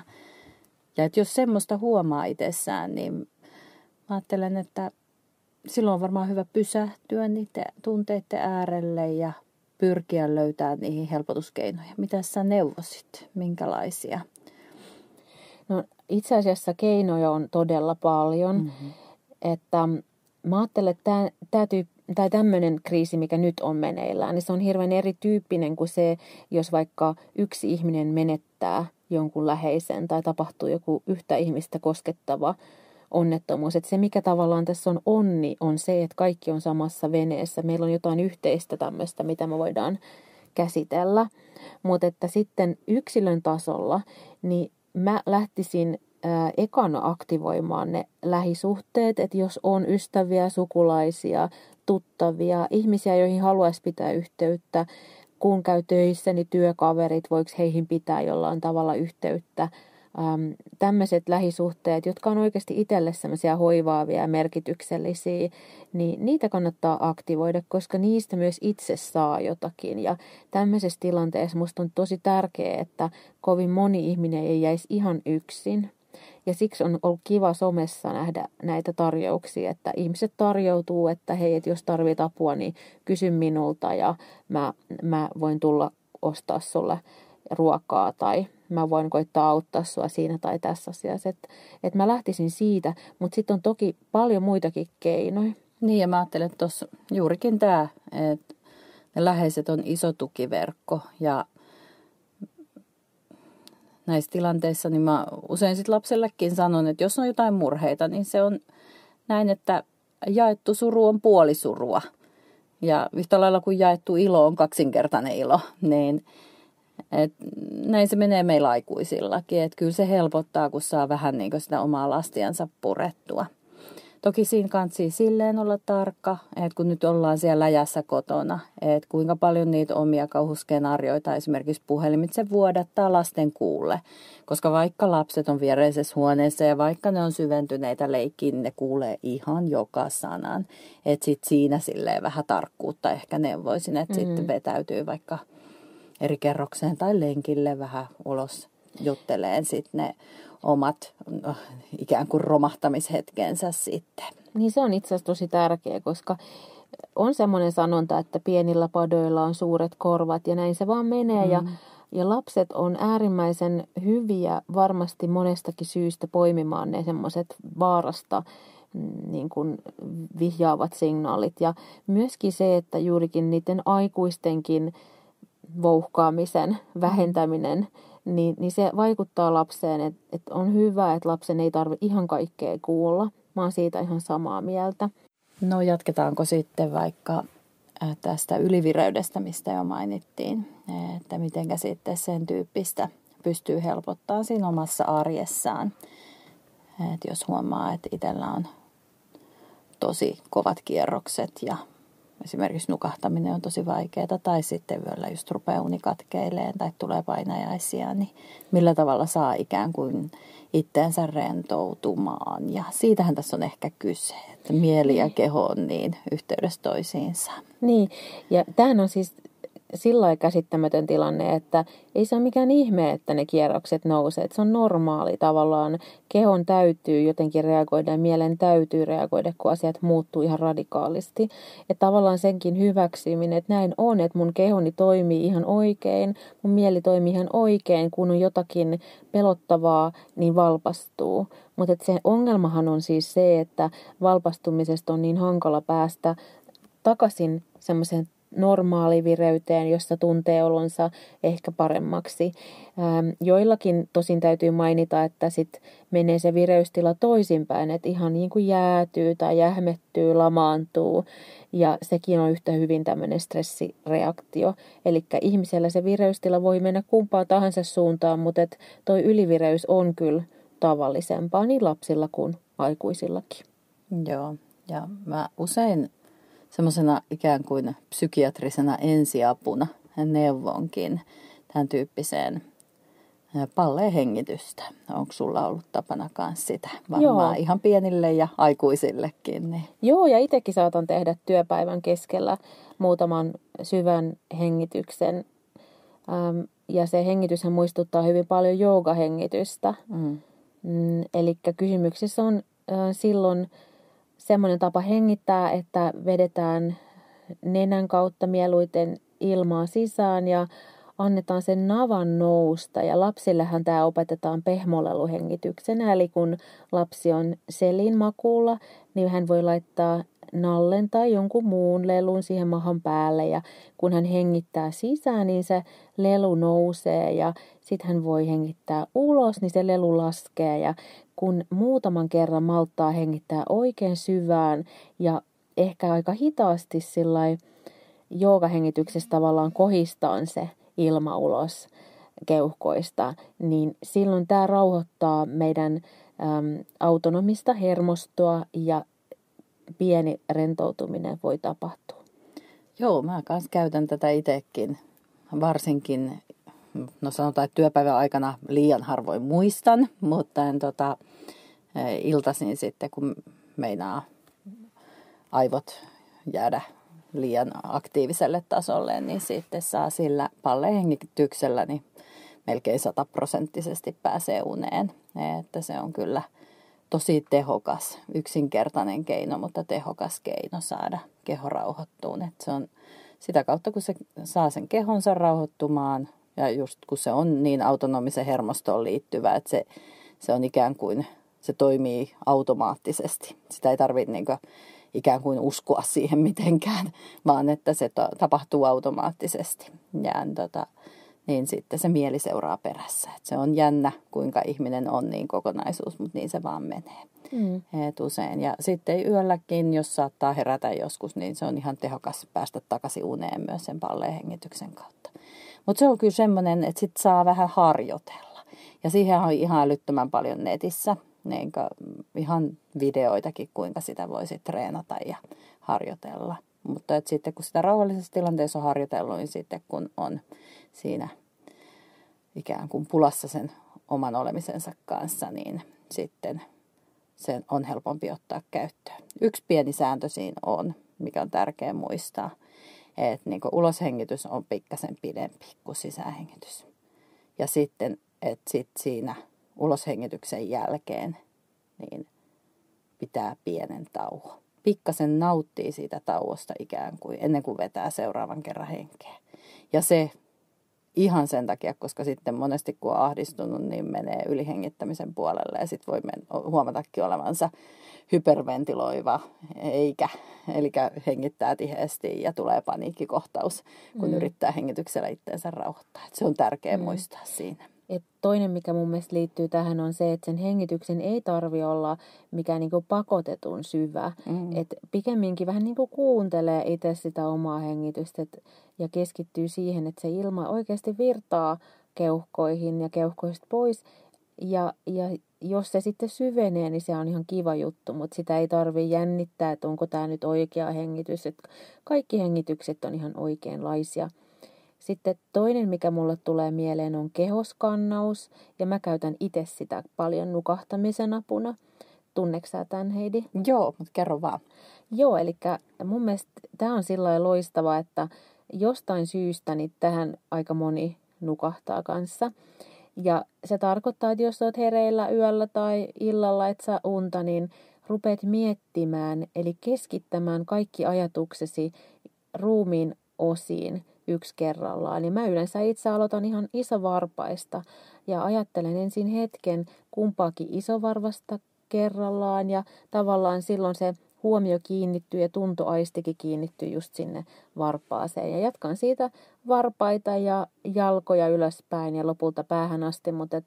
että jos semmoista huomaa itsessään, niin mä ajattelen, että silloin on varmaan hyvä pysähtyä niiden tunteiden äärelle ja pyrkiä löytämään niihin helpotuskeinoja. Mitä sä neuvosit? Minkälaisia? No, itse asiassa keinoja on todella paljon. Mm-hmm. Että mä ajattelen, että tämmöinen kriisi, mikä nyt on meneillään, niin se on hirveän erityyppinen kuin se, jos vaikka yksi ihminen menettää jonkun läheisen tai tapahtuu joku yhtä ihmistä koskettava onnettomuus. Että se, mikä tavallaan tässä on onni, on se, että kaikki on samassa veneessä. Meillä on jotain yhteistä tämmöistä, mitä me voidaan käsitellä. Mutta että sitten yksilön tasolla, niin mä lähtisin ekana aktivoimaan ne lähisuhteet, että jos on ystäviä, sukulaisia, tuttavia, ihmisiä, joihin haluaisi pitää yhteyttä, kun käy töissä, niin työkaverit, voiko heihin pitää jollain tavalla yhteyttä. Tämmöiset lähisuhteet, jotka on oikeasti itselle semmoisia hoivaavia ja merkityksellisiä, niin niitä kannattaa aktivoida, koska niistä myös itse saa jotakin. Ja tämmöisessä tilanteessa musta on tosi tärkeää, että kovin moni ihminen ei jäisi ihan yksin. Ja siksi on ollut kiva somessa nähdä näitä tarjouksia, että ihmiset tarjoutuu, että hei, että jos tarvit apua, niin kysy minulta ja mä voin tulla ostaa sulle ruokaa tai mä voin koittaa auttaa sua siinä tai tässä asiassa. Että mä lähtisin siitä, mutta sitten on toki paljon muitakin keinoja. Niin ja mä ajattelen, että tuossa juurikin tämä, että ne läheiset on iso tukiverkko ja näissä tilanteissa, niin mä usein sitten lapsellekin sanon, että jos on jotain murheita, niin se on näin, että jaettu suru on puoli surua. Ja yhtä lailla kuin jaettu ilo on kaksinkertainen ilo, niin et näin se menee meillä aikuisillakin. Että kyllä se helpottaa, kun saa vähän niin kuin sitä omaa lastiansa purettua. Toki siinä kantsii silleen olla tarkka, että kun nyt ollaan siellä läjässä kotona, että kuinka paljon niitä omia kauhuskenaarioita esimerkiksi puhelimitse vuodattaa lasten kuulle. Koska vaikka lapset on viereisessä huoneessa ja vaikka ne on syventyneitä leikkiin, ne kuulee ihan joka sanan. Että sitten siinä silleen vähän tarkkuutta ehkä neuvoisin, että sitten vetäytyy vaikka eri kerrokseen tai lenkille vähän ulos jutteleen sitten ne omat ikään kuin romahtamishetkensä sitten. Niin se on itse asiassa tosi tärkeä, koska on semmoinen sanonta, että pienillä padoilla on suuret korvat ja näin se vaan menee. Ja lapset on äärimmäisen hyviä varmasti monestakin syystä poimimaan ne semmoiset vaarasta niin kuin vihjaavat signaalit. Ja myöskin se, että juurikin niiden aikuistenkin vouhkaamisen vähentäminen, niin se vaikuttaa lapseen, että on hyvä, että lapsen ei tarvitse ihan kaikkea kuulla. Mä oon siitä ihan samaa mieltä. No jatketaanko sitten vaikka tästä ylivireydestä, mistä jo mainittiin, että mitenkä sitten sen tyyppistä pystyy helpottaa siinä omassa arjessaan. Että jos huomaa, että itsellä on tosi kovat kierrokset ja esimerkiksi nukahtaminen on tosi vaikeaa tai sitten yöllä just rupeaa unikatkeileen tai tulee painajaisia, niin millä tavalla saa ikään kuin itteensä rentoutumaan. Ja siitähän tässä on ehkä kyse, että mieli ja keho on niin yhteydessä toisiinsa. Niin, ja tämähän on siis sillä lailla käsittämätön tilanne, että ei se ole mikään ihme, että ne kierrokset nousee. Että se on normaali tavallaan. Kehon täytyy jotenkin reagoida ja mielen täytyy reagoida, kun asiat muuttuu ihan radikaalisti. Että tavallaan senkin hyväksyminen, että näin on, että mun kehoni toimii ihan oikein, mun mieli toimii ihan oikein, kun on jotakin pelottavaa, niin valpastuu. Mutta se ongelmahan on siis se, että valpastumisesta on niin hankala päästä takaisin semmoiseen normaalivireyteen, jossa tuntee olonsa ehkä paremmaksi. Joillakin tosin täytyy mainita, että sit menee se vireystila toisinpäin, että ihan niin kuin jäätyy tai jähmettyy, lamaantuu, ja sekin on yhtä hyvin tämmöinen stressireaktio. Eli ihmisellä se vireystila voi mennä kumpaan tahansa suuntaan, mutta toi ylivireys on kyllä tavallisempaa niin lapsilla kuin aikuisillakin. Joo, ja mä usein semmoisena ikään kuin psykiatrisena ensiapuna neuvonkin tämän tyyppiseen pallehengitystä. Onko sulla ollut tapana myös sitä? Varmaan ihan pienille ja aikuisillekin. Niin. Joo, ja itsekin saatan tehdä työpäivän keskellä muutaman syvän hengityksen. Ja se hengityshän muistuttaa hyvin paljon joogahengitystä. Eli kysymyksessä on silloin semmoinen tapa hengittää, että vedetään nenän kautta mieluiten ilmaa sisään ja annetaan sen navan nousta. Ja lapsillehan tämä opetetaan pehmoleluhengityksenä, eli kun lapsi on selin makuulla, niin hän voi laittaa nallen tai jonkun muun lelun siihen mahan päälle. Ja kun hän hengittää sisään, niin se lelu nousee ja sitten hän voi hengittää ulos, niin se lelu laskee. Ja kun muutaman kerran malttaa hengittää oikein syvään ja ehkä aika hitaasti sillai joogahengityksessä tavallaan kohistaan se ilma ulos keuhkoista, niin silloin tämä rauhoittaa meidän autonomista hermostoa ja pieni rentoutuminen voi tapahtua. Joo, mä kans käytän tätä itsekin, varsinkin, no sanotaan, että työpäivän aikana liian harvoin muistan, mutta en iltaisin sitten, kun meinaa aivot jäädä liian aktiiviselle tasolle, niin sitten saa sillä pallehengityksellä niin melkein 100% pääsee uneen. Että se on kyllä tosi tehokas, yksinkertainen keino, mutta tehokas keino saada keho rauhoittuun. Että se on sitä kautta, kun se saa sen kehonsa rauhoittumaan ja just kun se on niin autonomisen hermostoon liittyvä, että se on ikään kuin, se toimii automaattisesti. Sitä ei tarvitse niin kuin ikään kuin uskoa siihen mitenkään, vaan että se tapahtuu automaattisesti. Ja niin sitten se mieli seuraa perässä. Et se on jännä, kuinka ihminen on niin kokonaisuus, mutta niin se vaan menee usein. Ja sitten yölläkin, jos saattaa herätä joskus, niin se on ihan tehokas päästä takaisin uneen myös sen pallehenhengityksen kautta. Mutta se on kyllä semmoinen, että sitten saa vähän harjoitella. Ja siihen on ihan älyttömän paljon netissä, niin ihan videoitakin, kuinka sitä voisi treenata ja harjoitella. Mutta et sitten kun sitä rauhallisessa tilanteessa on harjoitellut, niin sitten kun on siinä ikään kuin pulassa sen oman olemisensa kanssa, niin sitten sen on helpompi ottaa käyttöön. Yksi pieni sääntö siinä on, mikä on tärkeä muistaa, että niin uloshengitys on pikkasen pidempi kuin sisähengitys. Ja sitten, että siinä uloshengityksen jälkeen niin pitää pienen tauon. Pikkasen nauttii siitä tauosta ikään kuin ennen kuin vetää seuraavan kerran henkeä. Ja se ihan sen takia, koska sitten monesti kun on ahdistunut, niin menee ylihengittämisen puolelle ja sitten voi huomatakin olevansa hyperventiloiva, eli hengittää tiheästi ja tulee paniikkikohtaus, kun yrittää hengityksellä itseensä rauhoittaa. Et se on tärkeää muistaa siinä. Et toinen, mikä mun mielestä liittyy tähän, on se, että sen hengityksen ei tarvitse olla mikään niinku pakotetun syvä. Et pikemminkin vähän niinku kuuntelee itse sitä omaa hengitystä ja keskittyy siihen, että se ilma oikeasti virtaa keuhkoihin ja keuhkoista pois. Ja jos se sitten syvenee, niin se on ihan kiva juttu, mutta sitä ei tarvitse jännittää, että onko tämä nyt oikea hengitys. Et kaikki hengitykset on ihan oikeanlaisia. Sitten toinen, mikä mulle tulee mieleen, on kehoskannaus, ja mä käytän itse sitä paljon nukahtamisen apuna. Tunneeko sä tämän, Heidi? Joo, mutta kerro vaan. Joo, eli mun mielestä tämä on sillä lailla loistava, että jostain syystä niin tähän aika moni nukahtaa kanssa. Ja se tarkoittaa, että jos olet hereillä yöllä tai illalla, et saa unta, niin rupeat miettimään, eli keskittämään kaikki ajatuksesi ruumiin osiin yksi kerrallaan. Ja mä yleensä itse aloitan ihan isovarpaista ja ajattelen ensin hetken kumpaakin isovarvasta kerrallaan ja tavallaan silloin se huomio kiinnittyi ja tuntoaistikin kiinnittyi just sinne varpaaseen. Ja jatkan siitä varpaita ja jalkoja ylöspäin ja lopulta päähän asti, mutta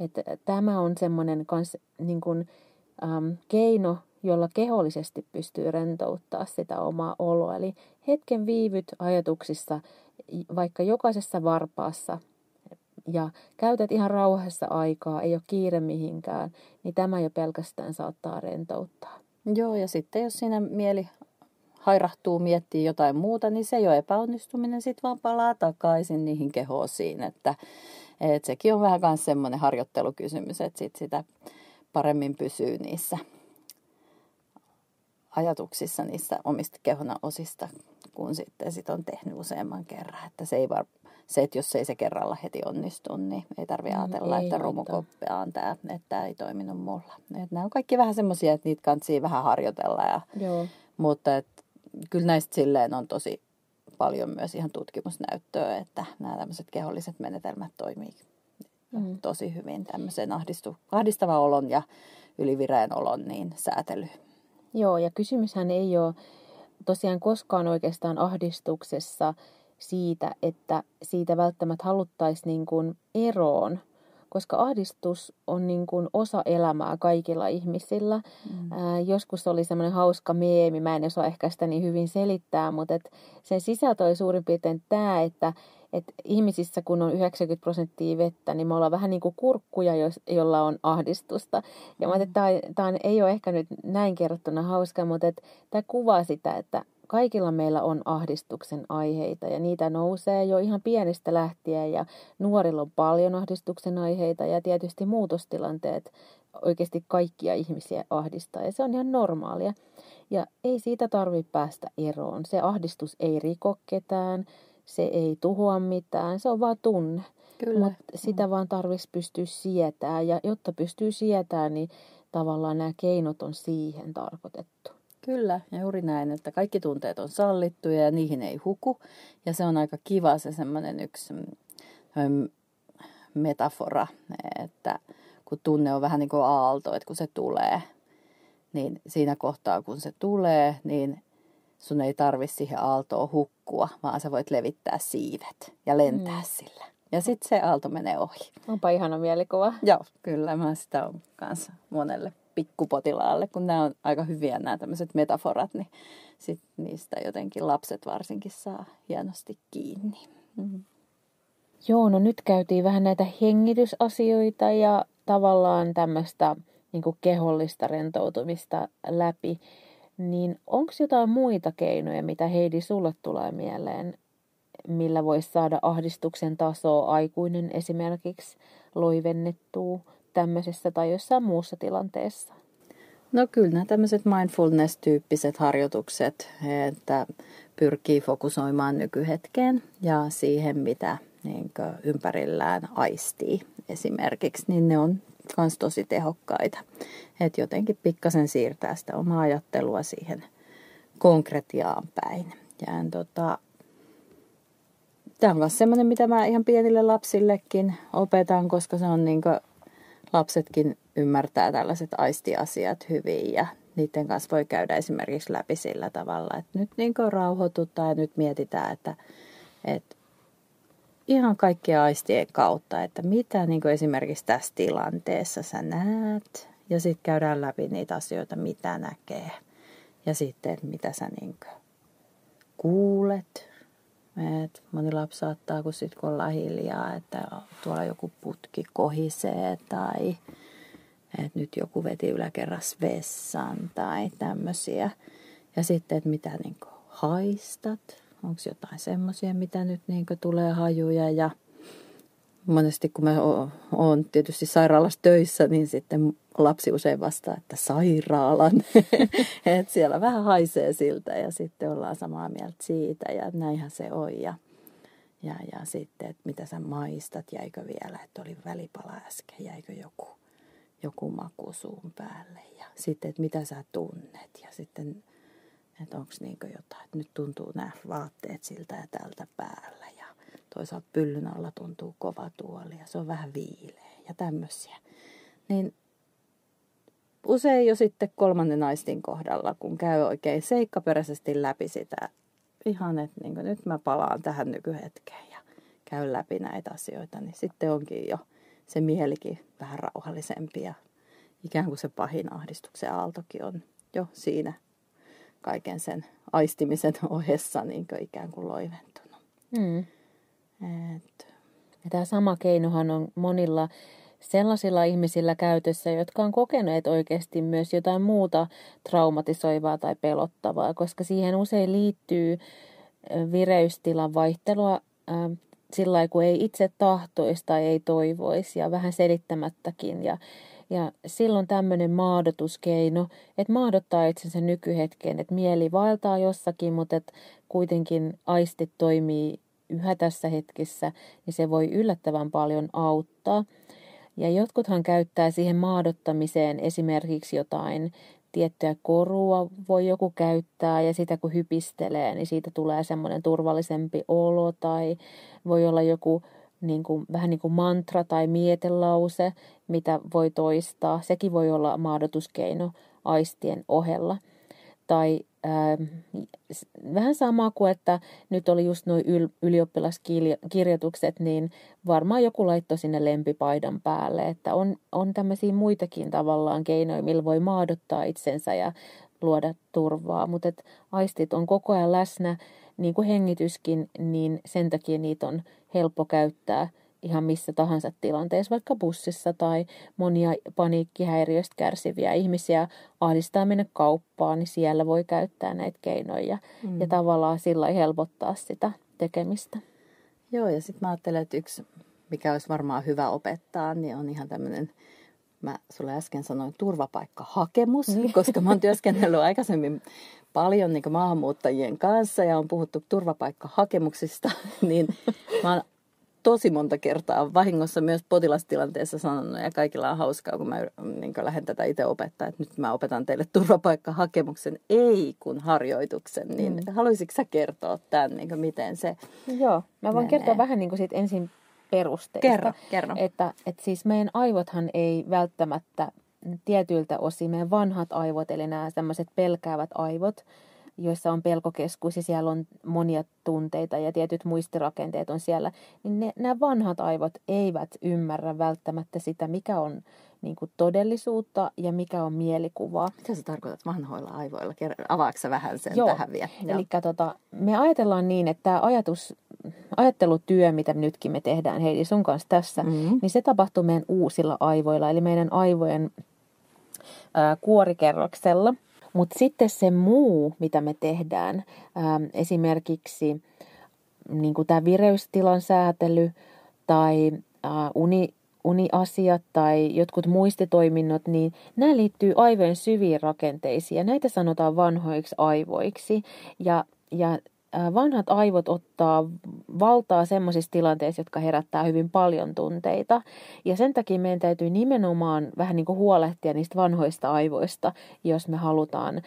et tämä on semmoinen kans niin kun, keino, jolla kehollisesti pystyy rentouttaa sitä omaa oloa. Eli hetken viivyt ajatuksissa, vaikka jokaisessa varpaassa, ja käytät ihan rauhassa aikaa, ei ole kiire mihinkään, niin tämä jo pelkästään saattaa rentouttaa. Joo, ja sitten jos siinä mieli hairahtuu, miettii jotain muuta, niin se jo epäonnistuminen sitten vaan palaa takaisin niihin kehoosiin. Että sekin on vähän myös semmoinen harjoittelukysymys, että sit sitä paremmin pysyy niissä ajatuksissa niistä omista kehon osista, kun sitten sit on tehnyt useamman kerran. Että se ei vaan... Se, että jos ei se kerralla heti onnistu, niin ei tarvitse ajatella, että romukoppia on tämä, että tämä ei toiminut mulla. Että nämä on kaikki vähän semmoisia, että niitä kantsii vähän harjoitella. Joo. Mutta että kyllä näistä silleen on tosi paljon myös ihan tutkimusnäyttöä, että nämä tämmöiset keholliset menetelmät toimii tosi hyvin tämmöiseen ahdistavan olon ja ylivireen olon niin säätelyyn. Joo, ja kysymyshän ei ole tosiaan koskaan oikeastaan ahdistuksessa siitä, että siitä välttämättä haluttaisiin niin kuin eroon, koska ahdistus on niin kuin osa elämää kaikilla ihmisillä. Joskus oli semmoinen hauska meemi, mä en osaa ehkä sitä niin hyvin selittää, mutta sen sisältö oli suurin piirtein tämä, että ihmisissä kun on 90% vettä, niin me ollaan vähän niin kuin kurkkuja, jolla on ahdistusta. Ja mä ajattelin, että tämä ei ole ehkä nyt näin kerrottuna hauska, mutta että tämä kuvaa sitä, että kaikilla meillä on ahdistuksen aiheita ja niitä nousee jo ihan pienestä lähtien ja nuorilla on paljon ahdistuksen aiheita ja tietysti muutostilanteet oikeasti kaikkia ihmisiä ahdistaa ja se on ihan normaalia. Ja ei siitä tarvitse päästä eroon. Se ahdistus ei riko ketään, se ei tuhoa mitään, se on vaan tunne. Mutta sitä vaan tarvitsisi pystyä sietämään ja jotta pystyy sietämään, niin tavallaan nämä keinot on siihen tarkoitettu. Kyllä, ja juuri näin, että kaikki tunteet on sallittuja ja niihin ei huku. Ja se on aika kiva se semmoinen yksi metafora, että kun tunne on vähän niin kuin aalto, että kun se tulee, niin siinä kohtaa kun se tulee, niin sun ei tarvitse siihen aaltoon hukkua, vaan sä voit levittää siivet ja lentää sillä. Ja sitten se aalto menee ohi. Onpa ihana mielikuva. Joo, kyllä mä sitä on kanssa monelle pikkupotilaalle, kun nämä on aika hyviä nämä tämmöiset metaforat, niin sit niistä jotenkin lapset varsinkin saa hienosti kiinni. Mm-hmm. Joo, no nyt käytiin vähän näitä hengitysasioita ja tavallaan tämmöistä niin kuin kehollista rentoutumista läpi. Niin onko jotain muita keinoja, mitä Heidi sulle tulee mieleen, millä voisi saada ahdistuksen tasoa aikuinen esimerkiksi loivennettua tämmöisessä tai jossain muussa tilanteessa? No kyllä nämä tämmöiset mindfulness-tyyppiset harjoitukset, että pyrkii fokusoimaan nykyhetkeen ja siihen, mitä niin kuin ympärillään aistii esimerkiksi, niin ne on myös tosi tehokkaita. Että jotenkin pikkasen siirtää sitä omaa ajattelua siihen konkretiaan päin. Ja tämä on myös semmoinen, mitä mä ihan pienille lapsillekin opetan, koska se on niin kuin lapsetkin ymmärtää tällaiset aistiasiat hyvin ja niiden kanssa voi käydä esimerkiksi läpi sillä tavalla, että nyt niin kuin rauhoitutaan ja nyt mietitään, että ihan kaikkia aistien kautta, että mitä niin kuin esimerkiksi tässä tilanteessa sä näet ja sitten käydään läpi niitä asioita, mitä näkee ja sitten mitä sä niin kuin kuulet. Et moni lapsi saattaa, kun ollaan hiljaa, että tuolla joku putki kohisee tai että nyt joku veti yläkerras vessan tai tämmöisiä. Ja sitten, että mitä niin kuin haistat, onko jotain semmoisia, mitä nyt niin kuin tulee hajuja. Ja monesti kun mä oon tietysti sairaalassa töissä, niin sitten lapsi usein vastaa, että sairaalan. Että siellä vähän haisee siltä ja sitten ollaan samaa mieltä siitä ja näinhän se on. Ja sitten, että mitä sä maistat, jäikö vielä, että oli välipala äsken, jäikö joku maku suun päälle. Ja sitten, että mitä sä tunnet ja sitten, että onko niinkö jotain, että nyt tuntuu nämä vaatteet siltä ja tältä päällä. Ja toisaalta pyllyn alla tuntuu kova tuoli ja se on vähän viileä ja tämmöisiä. Niin usein jo sitten kolmannen naistin kohdalla, kun käy oikein seikkaperäisesti läpi sitä. Ihan, että niin kuin, nyt mä palaan tähän nykyhetkeen ja käyn läpi näitä asioita, niin sitten onkin jo se mielikin vähän rauhallisempi ja ikään kuin se pahin ahdistuksen aaltokin on jo siinä kaiken sen aistimisen ohessa niin kuin ikään kuin loiventunut. Mm. Ja tämä sama keinohan on monilla sellaisilla ihmisillä käytössä, jotka on kokeneet oikeasti myös jotain muuta traumatisoivaa tai pelottavaa, koska siihen usein liittyy vireystilan vaihtelua sillä lailla, kun ei itse tahtoisi tai ei toivoisi ja vähän selittämättäkin. Ja silloin tämmöinen maadotuskeino, että maadottaa itsensä nykyhetkeen, että mieli vaeltaa jossakin, mutta et kuitenkin aistit toimii yhä tässä hetkessä, niin se voi yllättävän paljon auttaa. Ja jotkuthan käyttää siihen maadottamiseen esimerkiksi jotain tiettyä korua, voi joku käyttää ja sitä kun hypistelee, niin siitä tulee semmoinen turvallisempi olo tai voi olla joku niin kuin, vähän niin kuin mantra tai mietelause, mitä voi toistaa. Sekin voi olla maadotuskeino aistien ohella. Tai vähän sama kuin, että nyt oli just nuo ylioppilaskirjoitukset, niin varmaan joku laittoi sinne lempipaidan päälle, että on tämmöisiä muitakin tavallaan keinoja, millä voi maadottaa itsensä ja luoda turvaa, mutta aistit on koko ajan läsnä, niin kuin hengityskin, niin sen takia niitä on helppo käyttää ihan missä tahansa tilanteessa, vaikka bussissa tai monia paniikkihäiriöistä kärsiviä ihmisiä ahdistaa mennä kauppaan, niin siellä voi käyttää näitä keinoja ja tavallaan sillä helpottaa sitä tekemistä. Joo, ja sitten mä ajattelen, että yksi, mikä olisi varmaan hyvä opettaa, niin on ihan tämmöinen, mä sulle äsken sanoin turvapaikkahakemus, koska mä oon työskennellyt aikaisemmin paljon niin kuin maahanmuuttajien kanssa ja on puhuttu turvapaikkahakemuksista, niin mä oon tosi monta kertaa vahingossa myös potilastilanteessa sanonut, ja kaikilla on hauskaa, kun mä niin kuin lähden tätä itse opettaa, että nyt mä opetan teille turvapaikkahakemuksen, ei kun harjoituksen, niin haluaisitko sä kertoa tämän, niin kuin miten se Joo, mä voin kertoa vähän niin kuin siitä ensin perusteista. Kerro. Että siis meidän aivothan ei välttämättä tietyiltä osin, meidän vanhat aivot, eli nämä tämmöiset pelkäävät aivot, joissa on pelkokeskus ja siellä on monia tunteita ja tietyt muistirakenteet on siellä, niin nämä vanhat aivot eivät ymmärrä välttämättä sitä, mikä on niin kuin todellisuutta ja mikä on mielikuvaa. Mitä sä tarkoitat vanhoilla aivoilla? Avaatko sä vähän sen tähän vielä? Eli me ajatellaan niin, että tämä ajattelutyö, mitä nytkin me tehdään Heidi sun kanssa tässä, niin se tapahtuu meidän uusilla aivoilla, eli meidän aivojen kuorikerroksella. Mutta sitten se muu, mitä me tehdään, esimerkiksi niin kuin tämä vireystilan säätely tai uniasiat tai jotkut muistitoiminnot, niin nämä liittyy aivojen syviin rakenteisiin ja näitä sanotaan vanhoiksi aivoiksi. Ja vanhat aivot ottaa valtaa semmoisissa tilanteissa, jotka herättää hyvin paljon tunteita. Ja sen takia meidän täytyy nimenomaan vähän niin kuin huolehtia niistä vanhoista aivoista, jos me halutaan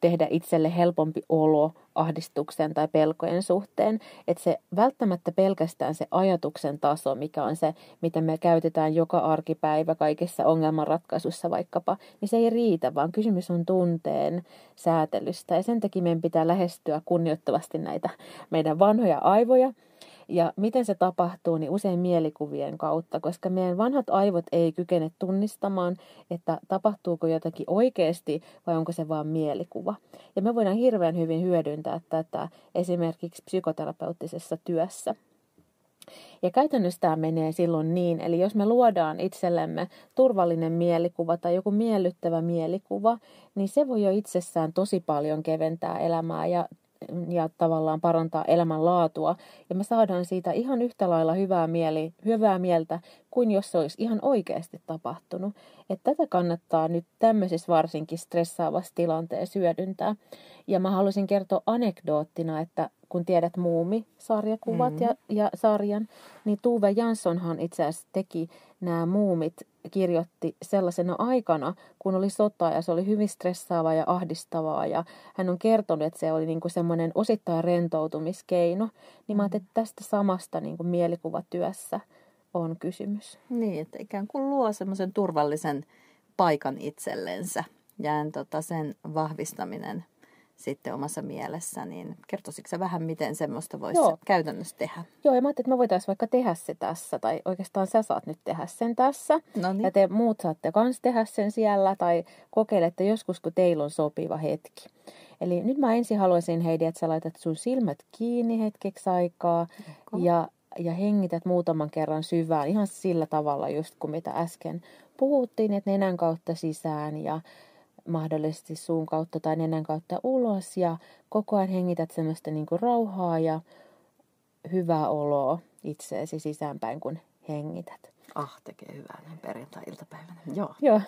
tehdä itselle helpompi olo ahdistuksen tai pelkojen suhteen. Että se välttämättä pelkästään se ajatuksen taso, mikä on se, mitä me käytetään joka arkipäivä kaikessa ongelmanratkaisussa vaikkapa, niin se ei riitä, vaan kysymys on tunteen säätelystä. Ja sen takia meidän pitää lähestyä kunnioittavasti näitä meidän vanhoja aivoja. Ja miten se tapahtuu, niin usein mielikuvien kautta, koska meidän vanhat aivot ei kykene tunnistamaan, että tapahtuuko jotakin oikeasti vai onko se vaan mielikuva. Ja me voidaan hirveän hyvin hyödyntää tätä esimerkiksi psykoterapeuttisessa työssä. Ja käytännössä tämä menee silloin niin, eli jos me luodaan itsellemme turvallinen mielikuva tai joku miellyttävä mielikuva, niin se voi jo itsessään tosi paljon keventää elämää ja tavallaan parantaa elämänlaatua. Ja me saadaan siitä ihan yhtä lailla hyvää mieltä kuin jos se olisi ihan oikeasti tapahtunut. Että tätä kannattaa nyt tämmöisessä varsinkin stressaavassa tilanteessa hyödyntää. Ja mä haluaisin kertoa anekdoottina, että kun tiedät Muumi-sarjakuvat ja sarjan, niin Tuve Janssonhan itse asiassa teki nämä Muumit, kirjoitti sellaisena aikana, kun oli sota ja se oli hyvin stressaavaa ja ahdistavaa ja hän on kertonut, että se oli niin kuin semmoinen osittain rentoutumiskeino, niin mä ajattelin, että tästä samasta niin kuin mielikuvatyössä on kysymys. Niin, että ikään kuin luo semmoisen turvallisen paikan itsellensä ja sen vahvistaminen sitten omassa mielessä, niin kertoisitko sä vähän, miten semmoista voisi käytännössä tehdä? Joo, ja mä ajattelin, että me voitaisiin vaikka tehdä se tässä, tai oikeastaan sä saat nyt tehdä sen tässä, ja te muut saatte kans tehdä sen siellä, tai kokeilette joskus, kun teillä on sopiva hetki. Eli nyt mä ensin haluaisin, Heidi, että sä laitat sun silmät kiinni hetkeksi aikaa, ja hengität muutaman kerran syvään, ihan sillä tavalla just kuin mitä äsken puhuttiin, että nenän kautta sisään, ja mahdollisesti suun kautta tai nenän kautta ulos, ja koko ajan hengität semmoista rauhaa ja hyvää oloa itseesi sisäänpäin, kun hengität. Tekee hyvää näin perjantai-iltapäivänä. Joo.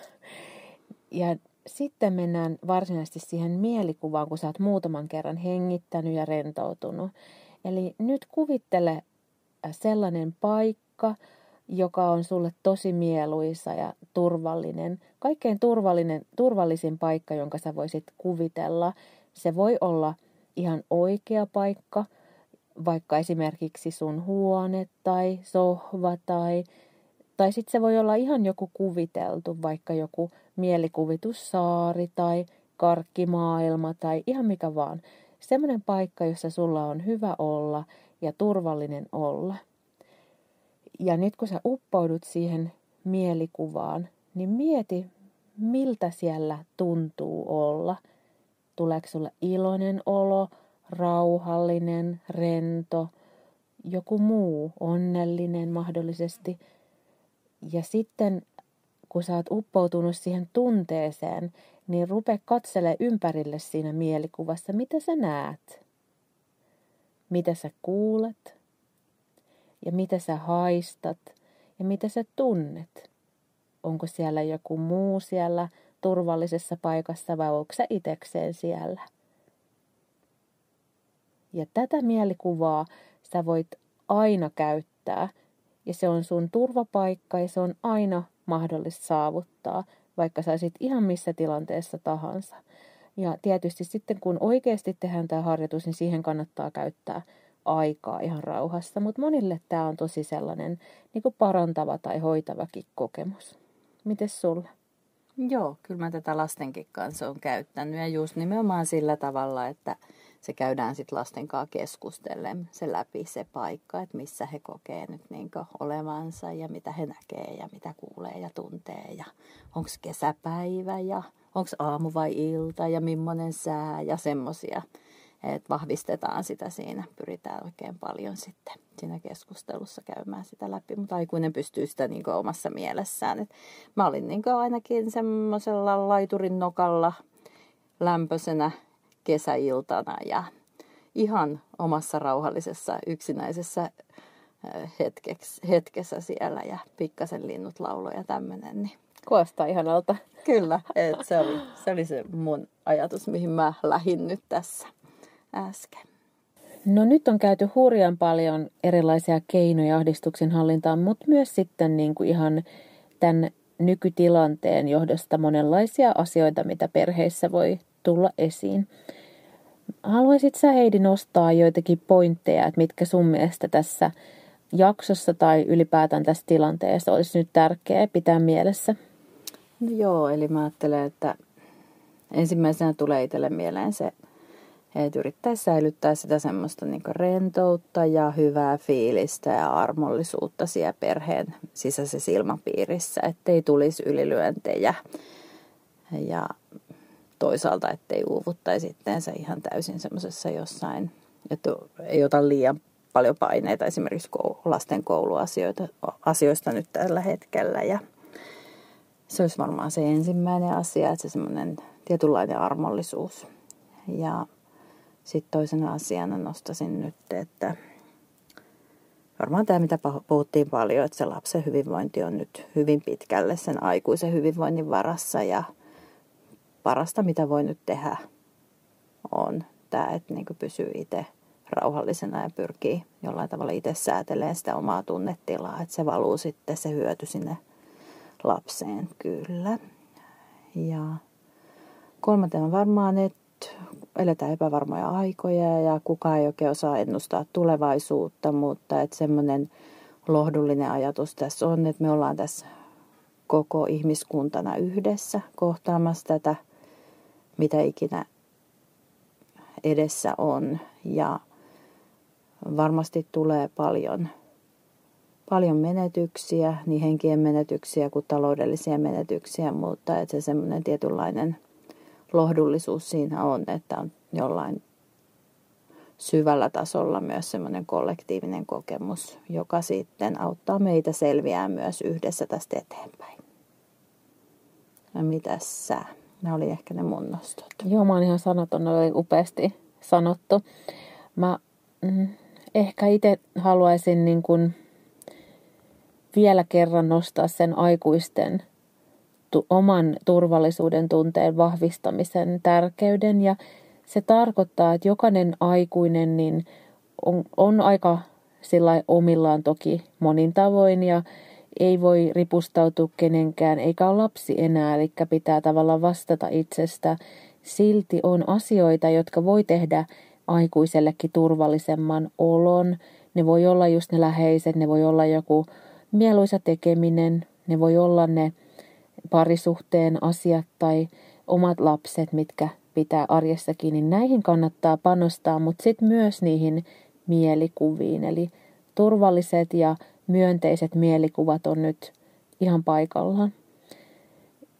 Ja sitten mennään varsinaisesti siihen mielikuvaan, kun sä oot muutaman kerran hengittänyt ja rentoutunut. Eli nyt kuvittele sellainen paikka, joka on sulle tosi mieluisa ja turvallinen. Kaikkein turvallisin paikka, jonka sä voisit kuvitella. Se voi olla ihan oikea paikka, vaikka esimerkiksi sun huone tai sohva tai sitten se voi olla ihan joku kuviteltu, vaikka joku mielikuvitussaari tai karkkimaailma tai ihan mikä vaan. Semmoinen paikka, jossa sulla on hyvä olla ja turvallinen olla. Ja nyt kun sä uppoudut siihen mielikuvaan, niin mieti, miltä siellä tuntuu olla. Tuleeko sulla iloinen olo, rauhallinen, rento, joku muu, onnellinen mahdollisesti. Ja sitten kun sä oot uppoutunut siihen tunteeseen, niin rupea katselemaan ympärille siinä mielikuvassa, mitä sä näet, mitä sä kuulet. Ja mitä sä haistat ja mitä sä tunnet. Onko siellä joku muu siellä turvallisessa paikassa vai onko sä itekseen siellä? Ja tätä mielikuvaa sä voit aina käyttää. Ja se on sun turvapaikka ja se on aina mahdollista saavuttaa, vaikka sä olisit ihan missä tilanteessa tahansa. Ja tietysti sitten kun oikeasti tehdään tämä harjoitus, niin siihen kannattaa käyttää aikaa ihan rauhassa, mutta monille tämä on tosi sellainen parantava tai hoitavakin kokemus. Mites sulla? Joo, kyllä mä tätä lastenkin kanssa on käyttänyt ja just nimenomaan sillä tavalla, että se käydään sitten lasten kanssa keskustellen se läpi se paikka, että missä he kokee nyt olevansa ja mitä he näkee ja mitä kuulee ja tuntee ja onko kesäpäivä ja onko aamu vai ilta ja millainen sää ja semmoisia. Että vahvistetaan sitä siinä, pyritään oikein paljon sitten siinä keskustelussa käymään sitä läpi, mutta aikuinen pystyy sitä omassa mielessään. Et mä olin ainakin semmoisella laiturin nokalla lämpöisenä kesäiltana ja ihan omassa rauhallisessa yksinäisessä hetkessä siellä ja pikkasen linnut lauloi ja tämmöinen. Niin. Kuulostaa ihanalta. Kyllä, että se oli se mun ajatus, mihin mä lähdin nyt tässä. Äsken. No nyt on käyty hurjan paljon erilaisia keinoja ahdistuksen hallintaan, mutta myös sitten ihan tämän nykytilanteen johdosta monenlaisia asioita, mitä perheissä voi tulla esiin. Haluaisit sä, Heidi, nostaa joitakin pointteja, että mitkä sun mielestä tässä jaksossa tai ylipäätään tässä tilanteessa olisi nyt tärkeää pitää mielessä? No joo, eli mä ajattelen, että ensimmäisenä tulee itselle mieleen se, että yrittää säilyttää sitä semmoista rentoutta ja hyvää fiilistä ja armollisuutta siellä perheen sisäisessä ilmapiirissä, ettei tulisi ylilyöntejä ja toisaalta ettei uuvuttaisi itteensä ihan täysin semmoisessa jossain, että ei ota liian paljon paineita esimerkiksi lasten kouluasioista nyt tällä hetkellä ja se olisi varmaan se ensimmäinen asia, että se semmoinen tietynlainen armollisuus ja sitten toisena asiana nostaisin nyt, että varmaan tämä, mitä puhuttiin paljon, että se lapsen hyvinvointi on nyt hyvin pitkälle sen aikuisen hyvinvoinnin varassa. Ja parasta, mitä voi nyt tehdä, on tämä, että pysyy itse rauhallisena ja pyrkii jollain tavalla itse säätelemään sitä omaa tunnetilaa. Että se valuu sitten se hyöty sinne lapseen, kyllä. Ja kolmantena varmaan, että eletään epävarmoja aikoja ja kukaan ei oikein osaa ennustaa tulevaisuutta, mutta semmoinen lohdullinen ajatus tässä on, että me ollaan tässä koko ihmiskuntana yhdessä kohtaamassa tätä, mitä ikinä edessä on. Ja varmasti tulee paljon menetyksiä, niin henkien menetyksiä kuin taloudellisia menetyksiä, mutta että se semmoinen tietynlainen lohdullisuus siinä on, että on jollain syvällä tasolla myös semmoinen kollektiivinen kokemus, joka sitten auttaa meitä selviää myös yhdessä tästä eteenpäin. Ja mitäs sä? Nämä oli ehkä ne mun nostot. Joo, mä oon ihan sanaton, ne oli upeasti sanottu. Mä ehkä itse haluaisin niin kun vielä kerran nostaa sen aikuisten oman turvallisuuden tunteen vahvistamisen tärkeyden. Ja se tarkoittaa, että jokainen aikuinen niin on aika sillai omillaan toki monin tavoin ja ei voi ripustautua kenenkään eikä ole lapsi enää, eli pitää tavallaan vastata itsestä. Silti on asioita, jotka voi tehdä aikuisellekin turvallisemman olon. Ne voi olla just ne läheiset, ne voi olla joku mieluisa tekeminen, ne voi olla ne parisuhteen asiat tai omat lapset, mitkä pitää arjessakin, niin näihin kannattaa panostaa, mutta sitten myös niihin mielikuviin. Eli turvalliset ja myönteiset mielikuvat on nyt ihan paikallaan.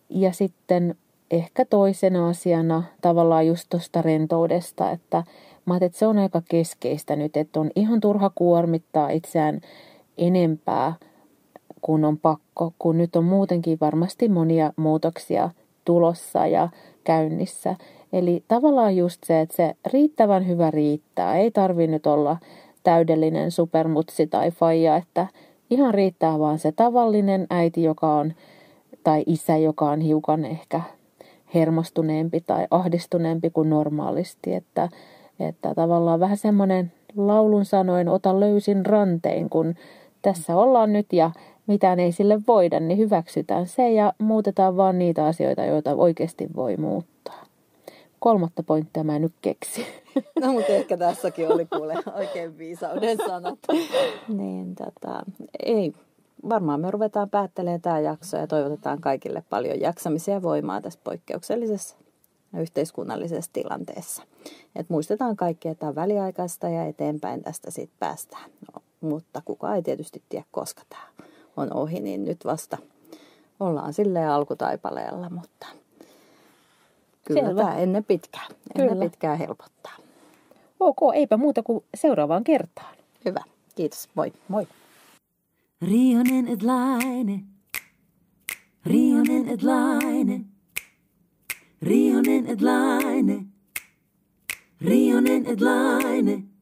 Ja sitten ehkä toisena asiana tavallaan just tuosta rentoudesta, että mä ajattelin, että se on aika keskeistä nyt, että on ihan turha kuormittaa itseään enempää kuin on pakko, kun nyt on muutenkin varmasti monia muutoksia tulossa ja käynnissä. Eli tavallaan just se, että se riittävän hyvä riittää. Ei tarvitse nyt olla täydellinen supermutsi tai faija, että ihan riittää vaan se tavallinen äiti, joka on, tai isä, joka on hiukan ehkä hermostuneempi tai ahdistuneempi kuin normaalisti. Että tavallaan vähän semmoinen laulun sanoen, ota löysin rantein, kun tässä ollaan nyt ja mitään ei sille voida, niin hyväksytään se ja muutetaan vaan niitä asioita, joita oikeasti voi muuttaa. Kolmatta pointtia mä en nyt keksi. No mutta ehkä tässäkin oli kuule oikein viisauden sanat. Niin ei, varmaan me ruvetaan päättelemään tämä jakso ja toivotetaan kaikille paljon jaksamisia ja voimaa tässä poikkeuksellisessa ja yhteiskunnallisessa tilanteessa. Et muistetaan kaikki, että on väliaikaista ja eteenpäin tästä sitten päästään. No, mutta kukaan ei tietysti tiedä, koska tämä on ohi, niin nyt vasta ollaan silleen alkutaipaleella, mutta kyllä tämä ennen pitkää helpottaa. Ok, eipä muuta kuin seuraavaan kertaan. Hyvä, kiitos, moi. Moi. Riihonen et Laine, Riihonen et Laine, Riihonen et Laine, Riihonen et Laine.